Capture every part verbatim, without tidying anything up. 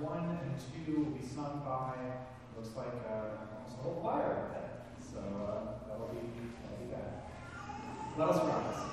one and two will be sung by, looks like, uh, almost a whole choir, I think. So uh, that'll be, that'll be that. Let us rise. Yes.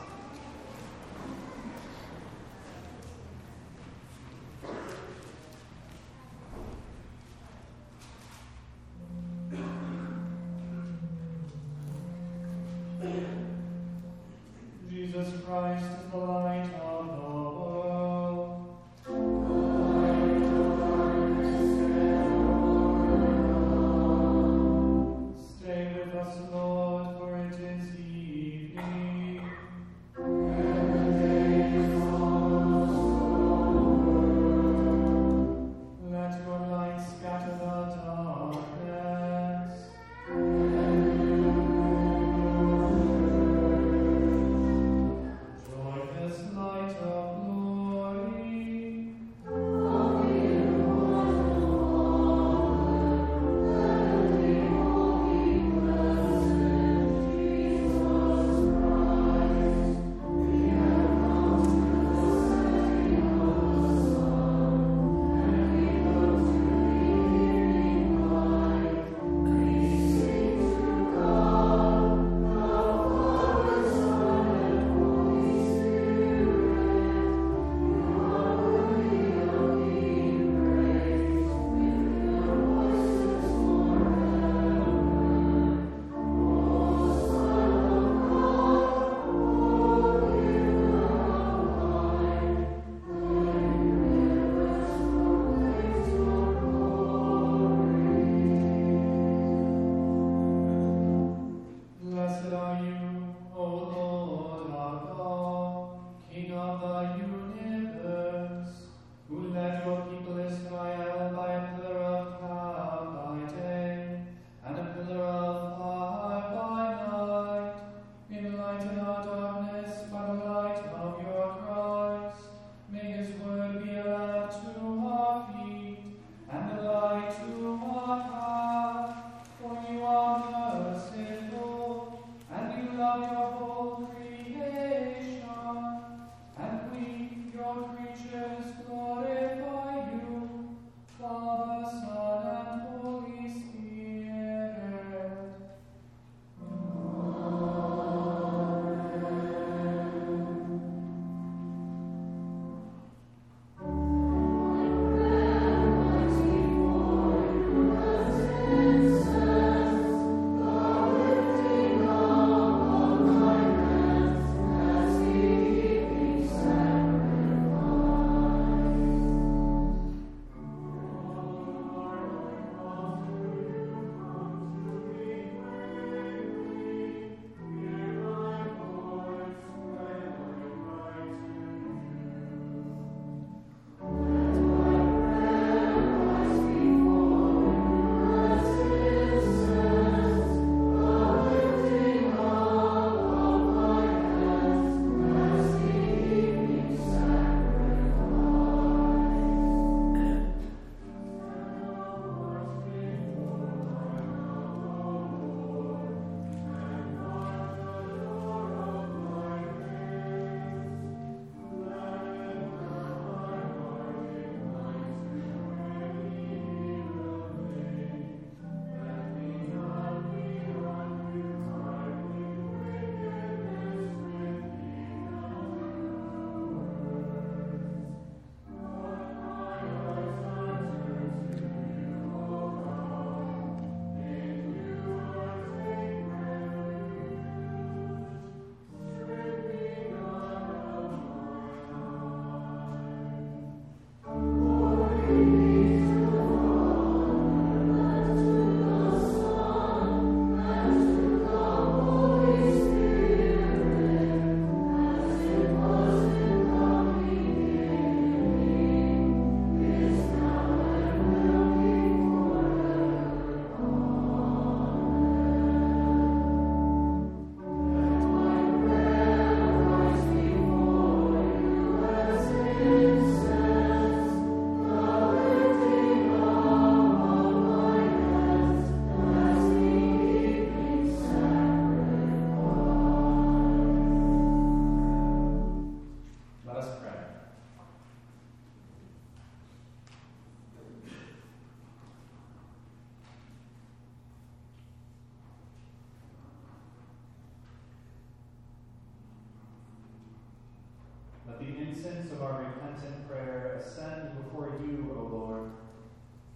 incense of our repentant prayer, ascend before you, O Lord,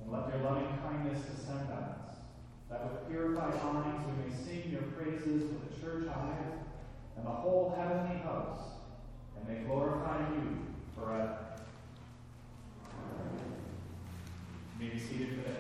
and let your loving kindness descend on us, that with purified minds we may sing your praises with the church on earth and the whole heavenly host, and may glorify you forever. You may be seated today.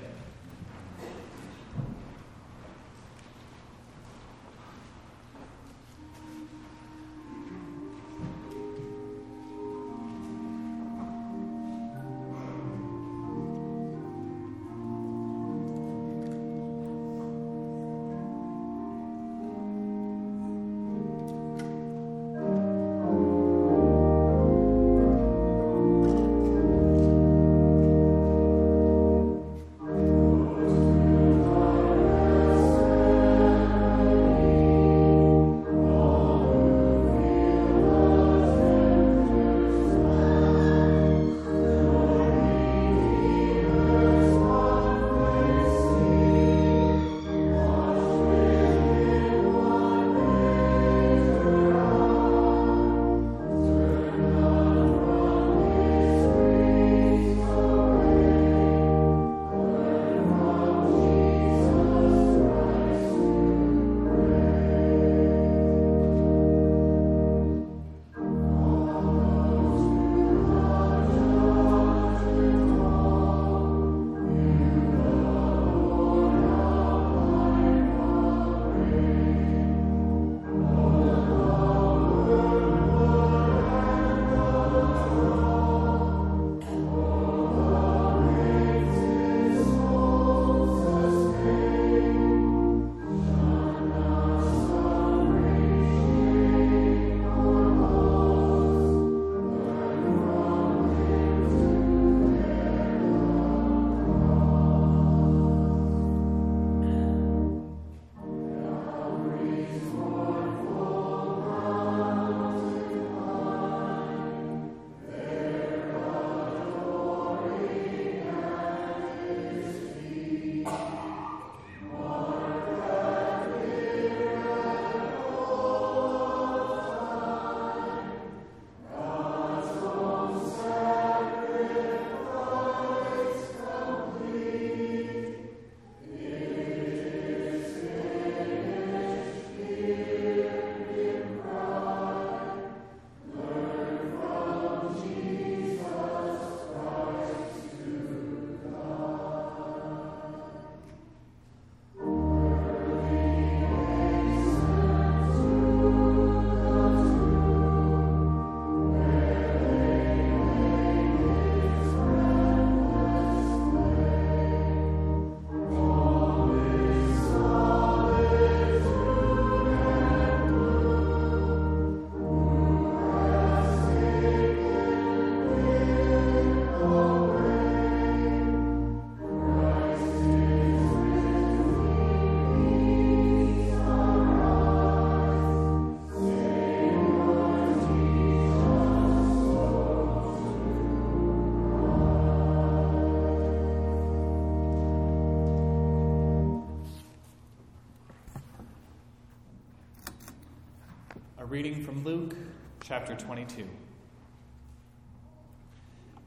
Reading from Luke, chapter twenty-two.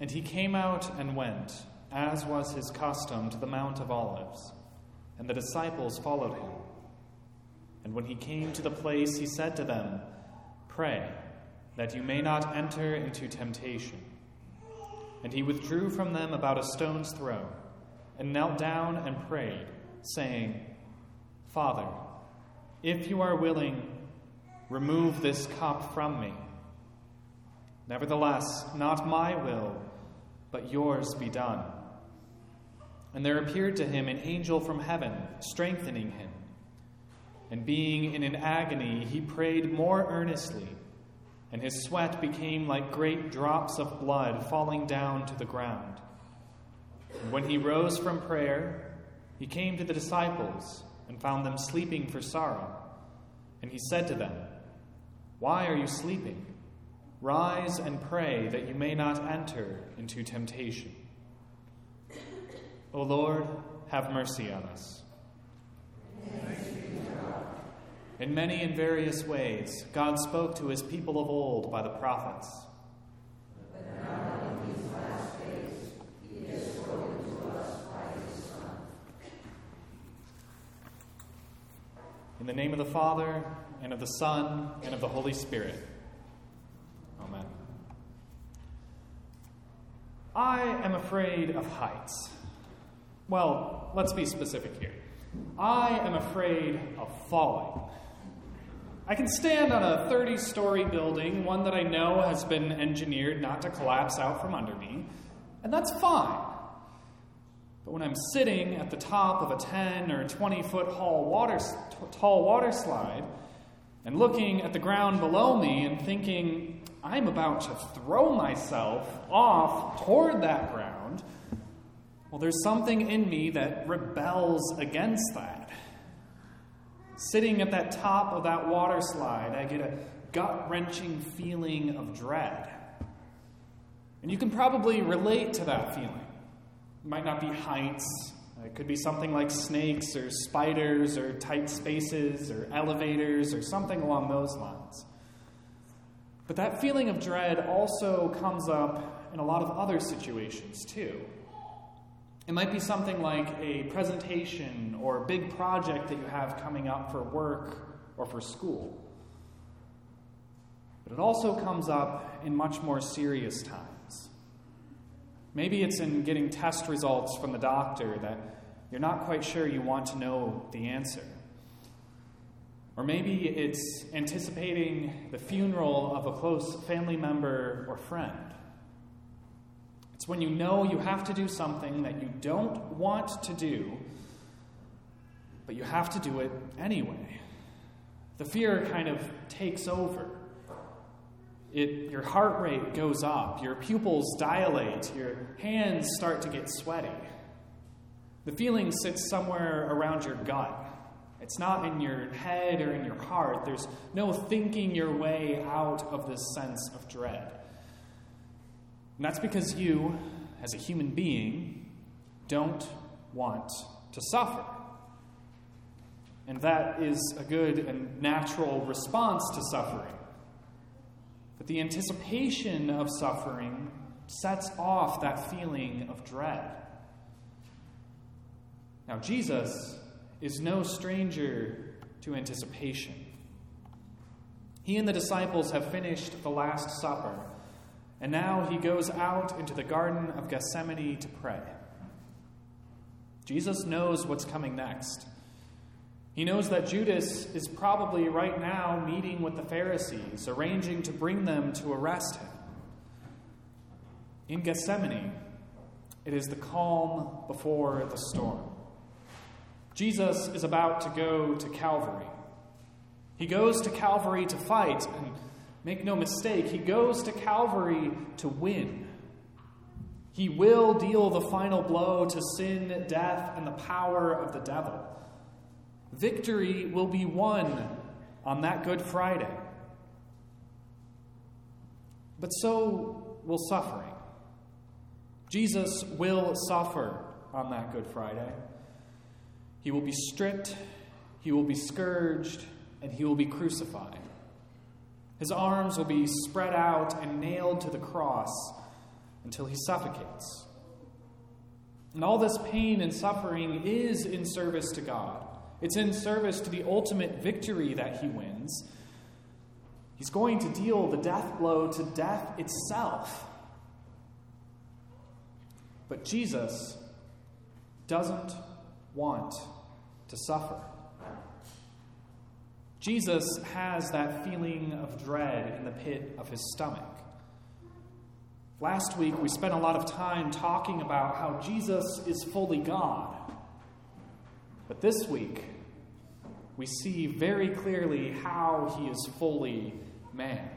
And he came out and went, as was his custom, to the Mount of Olives, and the disciples followed him. And when he came to the place, he said to them, "Pray, that you may not enter into temptation." And he withdrew from them about a stone's throw, and knelt down and prayed, saying, "Father, if you are willing, remove this cup from me. Nevertheless, not my will, but yours be done." And there appeared to him an angel from heaven, strengthening him. And being in an agony, he prayed more earnestly, and his sweat became like great drops of blood falling down to the ground. And when he rose from prayer, he came to the disciples and found them sleeping for sorrow. And he said to them, "Why are you sleeping? Rise and pray that you may not enter into temptation. O Lord, have mercy on us." Thanks be to God. In many and various ways, God spoke to his people of old by the prophets. In the name of the Father, and of the Son, and of the Holy Spirit. Amen. I am afraid of heights. Well, let's be specific here. I am afraid of falling. I can stand on a thirty-story building, one that I know has been engineered not to collapse out from under me, and that's fine. But when I'm sitting at the top of a ten or twenty-foot tall water, tall water slide and looking at the ground below me and thinking, I'm about to throw myself off toward that ground, well, there's something in me that rebels against that. Sitting at that top of that water slide, I get a gut-wrenching feeling of dread. And you can probably relate to that feeling. It might not be heights. It could be something like snakes or spiders or tight spaces or elevators or something along those lines. But that feeling of dread also comes up in a lot of other situations too. It might be something like a presentation or a big project that you have coming up for work or for school. But it also comes up in much more serious times. Maybe it's in getting test results from the doctor that you're not quite sure you want to know the answer. Or maybe it's anticipating the funeral of a close family member or friend. It's when you know you have to do something that you don't want to do, but you have to do it anyway. The fear kind of takes over. It, your heart rate goes up, your pupils dilate, your hands start to get sweaty. The feeling sits somewhere around your gut. It's not in your head or in your heart. There's no thinking your way out of this sense of dread. And that's because you, as a human being, don't want to suffer. And that is a good and natural response to suffering. But the anticipation of suffering sets off that feeling of dread. Now, Jesus is no stranger to anticipation. He and the disciples have finished the Last Supper, and now he goes out into the Garden of Gethsemane to pray. Jesus knows what's coming next. He knows that Judas is probably right now meeting with the Pharisees, arranging to bring them to arrest him. In Gethsemane, it is the calm before the storm. Jesus is about to go to Calvary. He goes to Calvary to fight, and make no mistake, he goes to Calvary to win. He will deal the final blow to sin, death, and the power of the devil. Victory will be won on that Good Friday. But so will suffering. Jesus will suffer on that Good Friday. He will be stripped, he will be scourged, and he will be crucified. His arms will be spread out and nailed to the cross until he suffocates. And all this pain and suffering is in service to God. It's in service to the ultimate victory that he wins. He's going to deal the death blow to death itself. But Jesus doesn't want to suffer. Jesus has that feeling of dread in the pit of his stomach. Last week, we spent a lot of time talking about how Jesus is fully God. But this week, we see very clearly how he is fully man.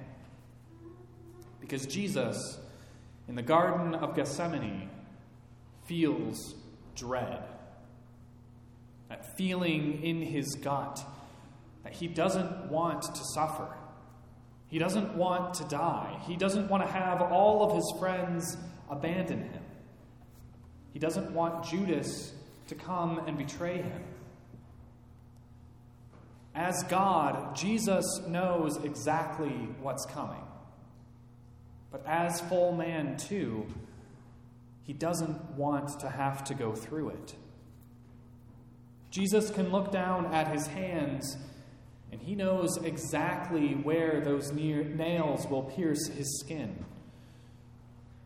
Because Jesus, in the Garden of Gethsemane, feels dread. That feeling in his gut that he doesn't want to suffer. He doesn't want to die. He doesn't want to have all of his friends abandon him. He doesn't want Judas to come and betray him. As God, Jesus knows exactly what's coming. But as full man too, he doesn't want to have to go through it. Jesus can look down at his hands, and he knows exactly where those nails will pierce his skin.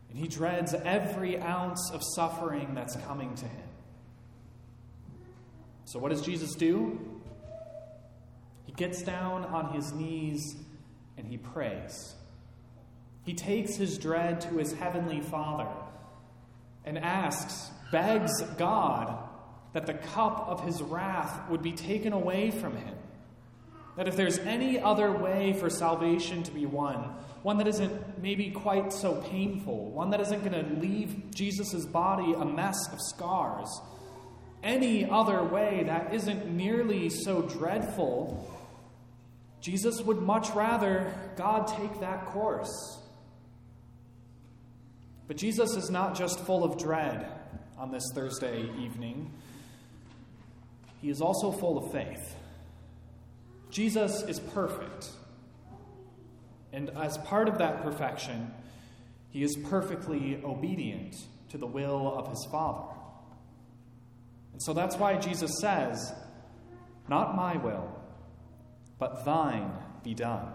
And he dreads every ounce of suffering that's coming to him. So what does Jesus do? He gets down on his knees and he prays. He takes his dread to his heavenly Father and asks, begs God that the cup of his wrath would be taken away from him. That if there's any other way for salvation to be won, one that isn't maybe quite so painful, one that isn't going to leave Jesus' body a mess of scars, any other way that isn't nearly so dreadful, Jesus would much rather God take that course. But Jesus is not just full of dread on this Thursday evening. He is also full of faith. Jesus is perfect. And as part of that perfection, he is perfectly obedient to the will of his Father. And so that's why Jesus says, "Not my will, but thine be done."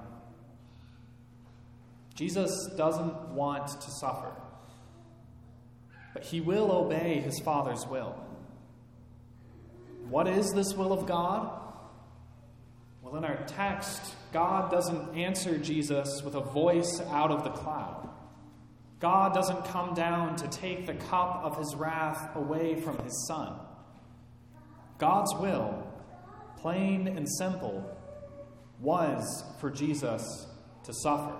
Jesus doesn't want to suffer, but he will obey his Father's will. What is this will of God? Well, in our text, God doesn't answer Jesus with a voice out of the cloud. God doesn't come down to take the cup of his wrath away from his Son. God's will, plain and simple, was for Jesus to suffer.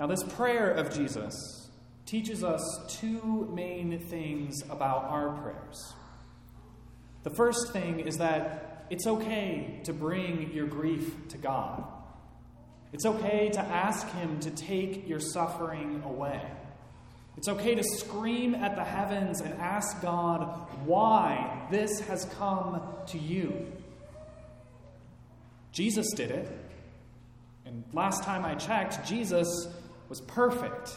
Now, this prayer of Jesus teaches us two main things about our prayers. The first thing is that it's okay to bring your grief to God. It's okay to ask him to take your suffering away. It's okay to scream at the heavens and ask God why this has come to you. Jesus did it. And last time I checked, Jesus was perfect.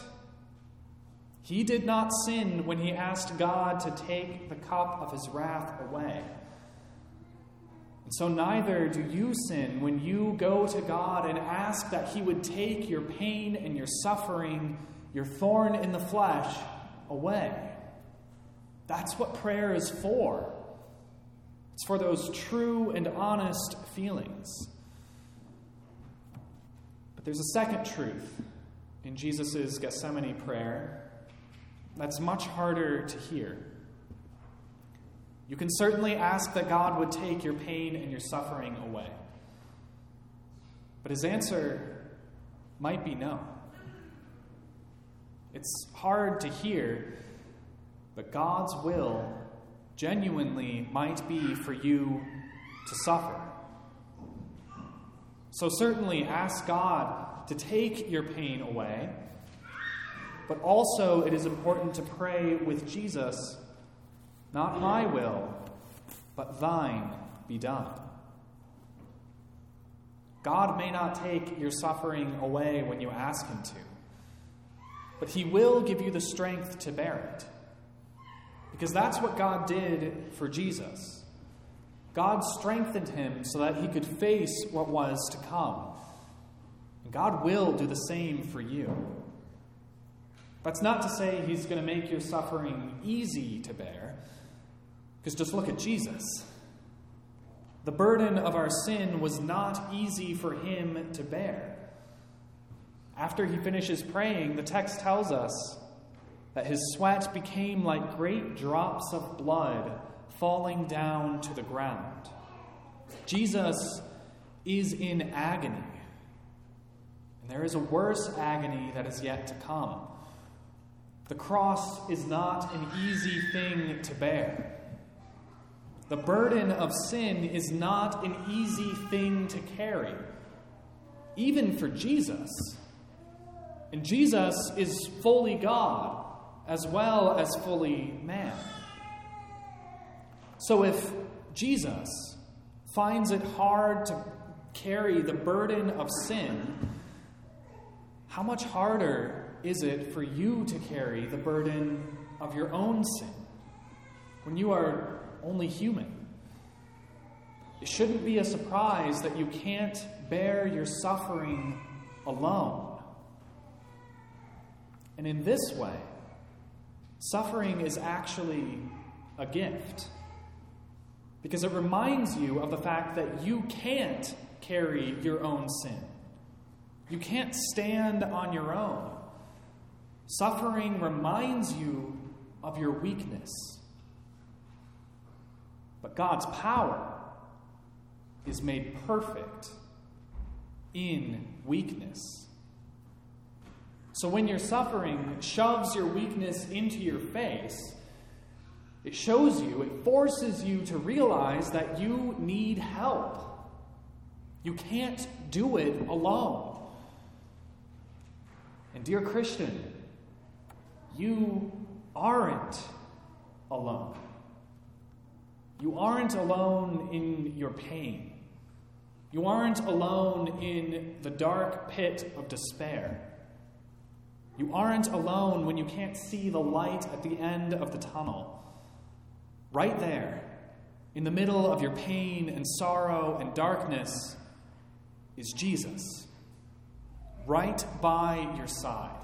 He did not sin when he asked God to take the cup of his wrath away. And so neither do you sin when you go to God and ask that he would take your pain and your suffering, your thorn in the flesh, away. That's what prayer is for. It's for those true and honest feelings. But there's a second truth in Jesus' Gethsemane prayer that's much harder to hear. You can certainly ask that God would take your pain and your suffering away. But his answer might be no. It's hard to hear, but God's will genuinely might be for you to suffer. So certainly ask God to take your pain away, but also it is important to pray with Jesus, "Not my will, but thine be done." God may not take your suffering away when you ask him to, but he will give you the strength to bear it. Because that's what God did for Jesus. God strengthened him so that he could face what was to come. And God will do the same for you. That's not to say he's going to make your suffering easy to bear. Because just look at Jesus. The burden of our sin was not easy for him to bear. After he finishes praying, the text tells us that his sweat became like great drops of blood falling down to the ground. Jesus is in agony. And there is a worse agony that is yet to come. The cross is not an easy thing to bear. The burden of sin is not an easy thing to carry, even for Jesus. And Jesus is fully God as well as fully man. So if Jesus finds it hard to carry the burden of sin, how much harder is it for you to carry the burden of your own sin? when you are only human. It shouldn't be a surprise that you can't bear your suffering alone. And in this way, suffering is actually a gift, because it reminds you of the fact that you can't carry your own sin. You can't stand on your own. Suffering reminds you of your weakness. But God's power is made perfect in weakness. So when your suffering shoves your weakness into your face, it shows you, it forces you to realize that you need help. You can't do it alone. And dear Christian, you aren't alone. You aren't alone in your pain. You aren't alone in the dark pit of despair. You aren't alone when you can't see the light at the end of the tunnel. Right there, in the middle of your pain and sorrow and darkness, is Jesus, right by your side.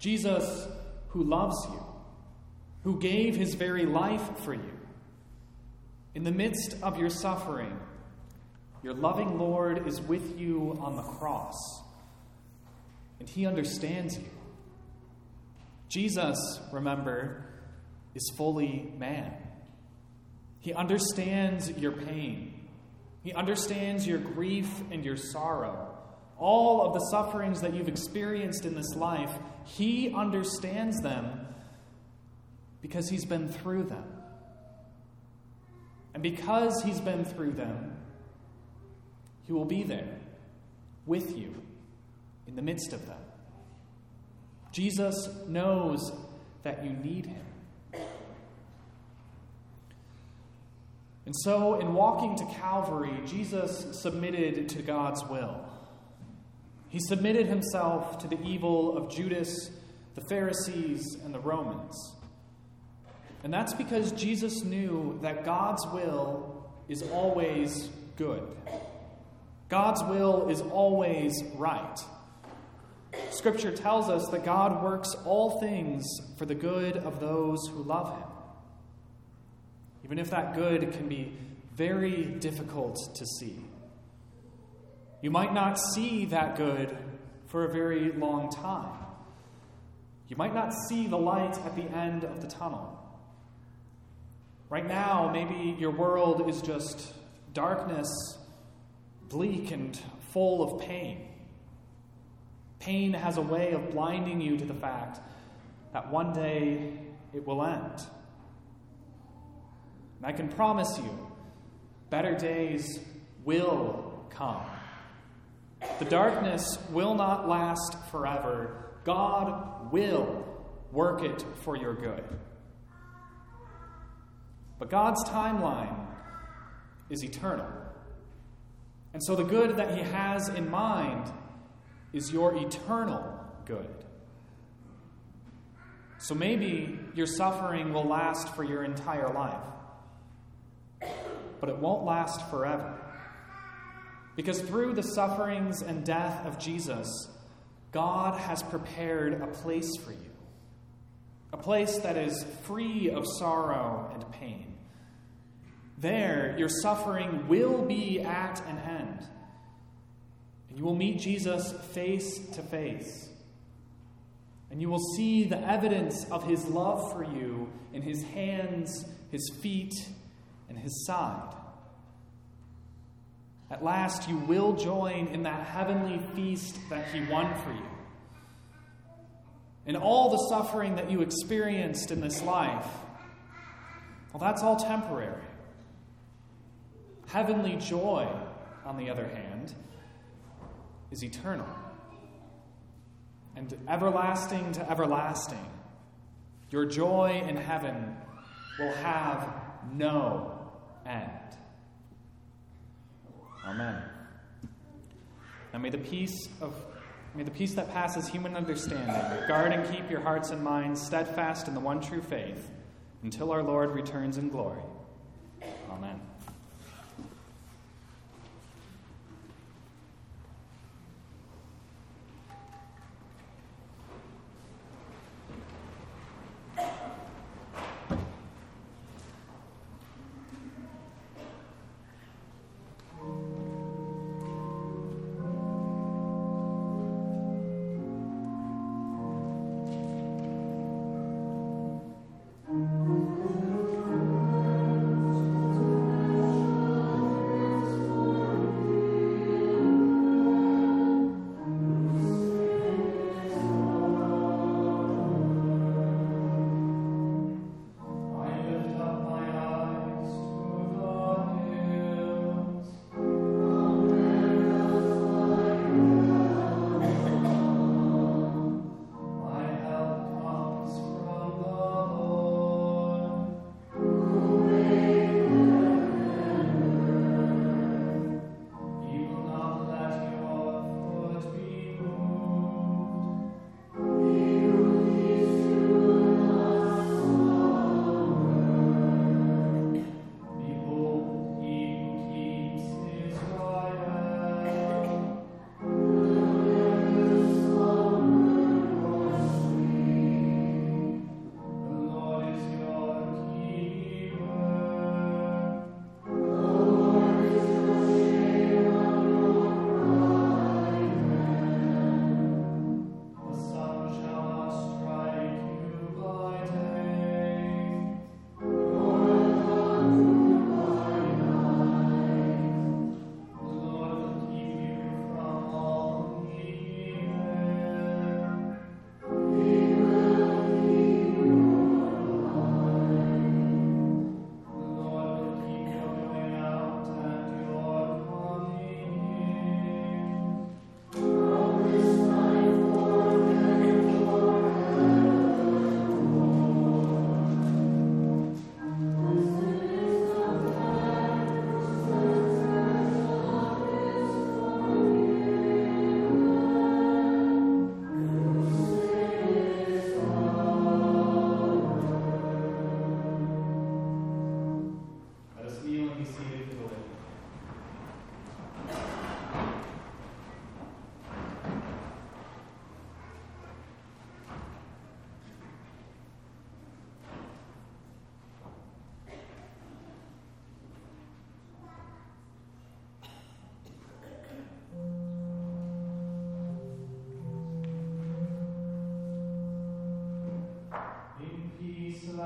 Jesus, who loves you, who gave his very life for you. In the midst of your suffering, your loving Lord is with you on the cross, and he understands you. Jesus, remember, is fully man. He understands your pain. He understands your grief and your sorrow. All of the sufferings that you've experienced in this life, he understands them because he's been through them. And because he's been through them, he will be there with you in the midst of them. Jesus knows that you need him. And so, in walking to Calvary, Jesus submitted to God's will. He submitted himself to the evil of Judas, the Pharisees, and the Romans. And that's because Jesus knew that God's will is always good. God's will is always right. Scripture tells us that God works all things for the good of those who love him, even if that good can be very difficult to see. You might not see that good for a very long time. You might not see the light at the end of the tunnel. Right now, maybe your world is just darkness, bleak and full of pain. Pain has a way of blinding you to the fact that one day it will end. And I can promise you, better days will come. The darkness will not last forever. God will work it for your good. But God's timeline is eternal. And so the good that he has in mind is your eternal good. So maybe your suffering will last for your entire life. But it won't last forever. Because through the sufferings and death of Jesus, God has prepared a place for you. A place that is free of sorrow and pain. There, your suffering will be at an end. And you will meet Jesus face to face. And you will see the evidence of his love for you in his hands, his feet, and his side. At last, you will join in that heavenly feast that he won for you. And all the suffering that you experienced in this life, well, that's all temporary. Heavenly joy, on the other hand, is eternal. And everlasting to everlasting, your joy in heaven will have no end. Amen. Now may the peace of may the peace that passes human understanding guard and keep your hearts and minds steadfast in the one true faith, until our Lord returns in glory. Amen.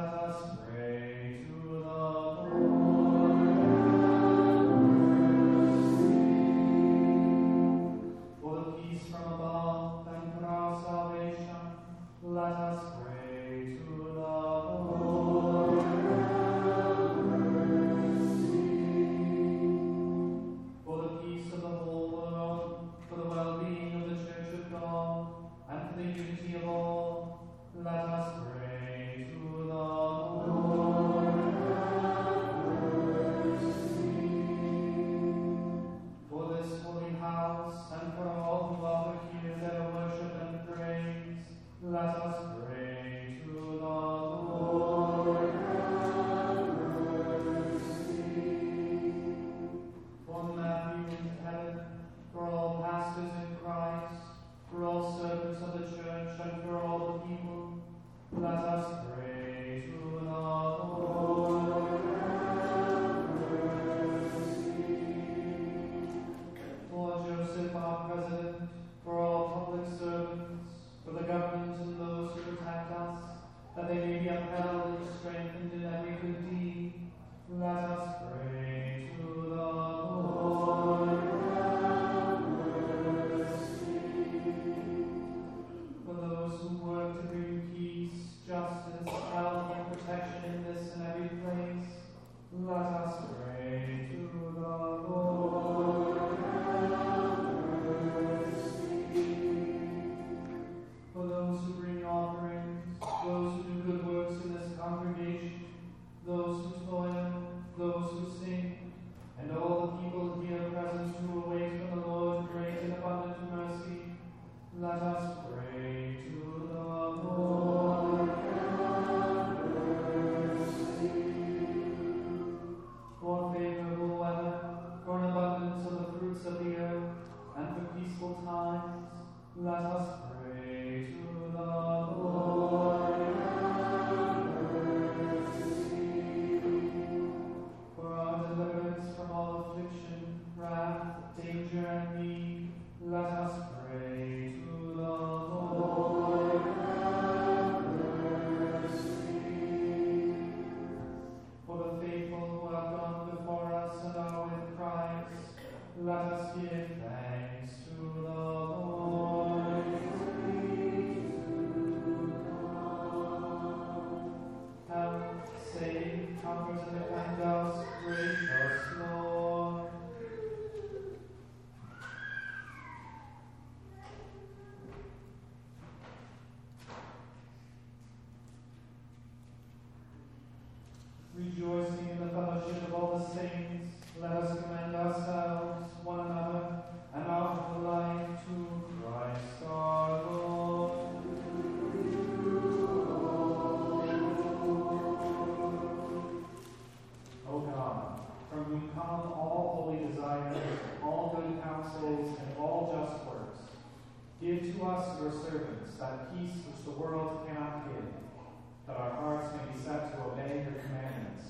Let us pray to the Lord. things, let us commend ourselves, one another, and our whole life to Christ our Lord. O God, from whom come all holy desires, all good counsels, and all just works, give to us, your servants, that peace which the world cannot give, that our hearts may be set to obey your commandments,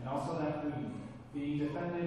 and also that we, being defended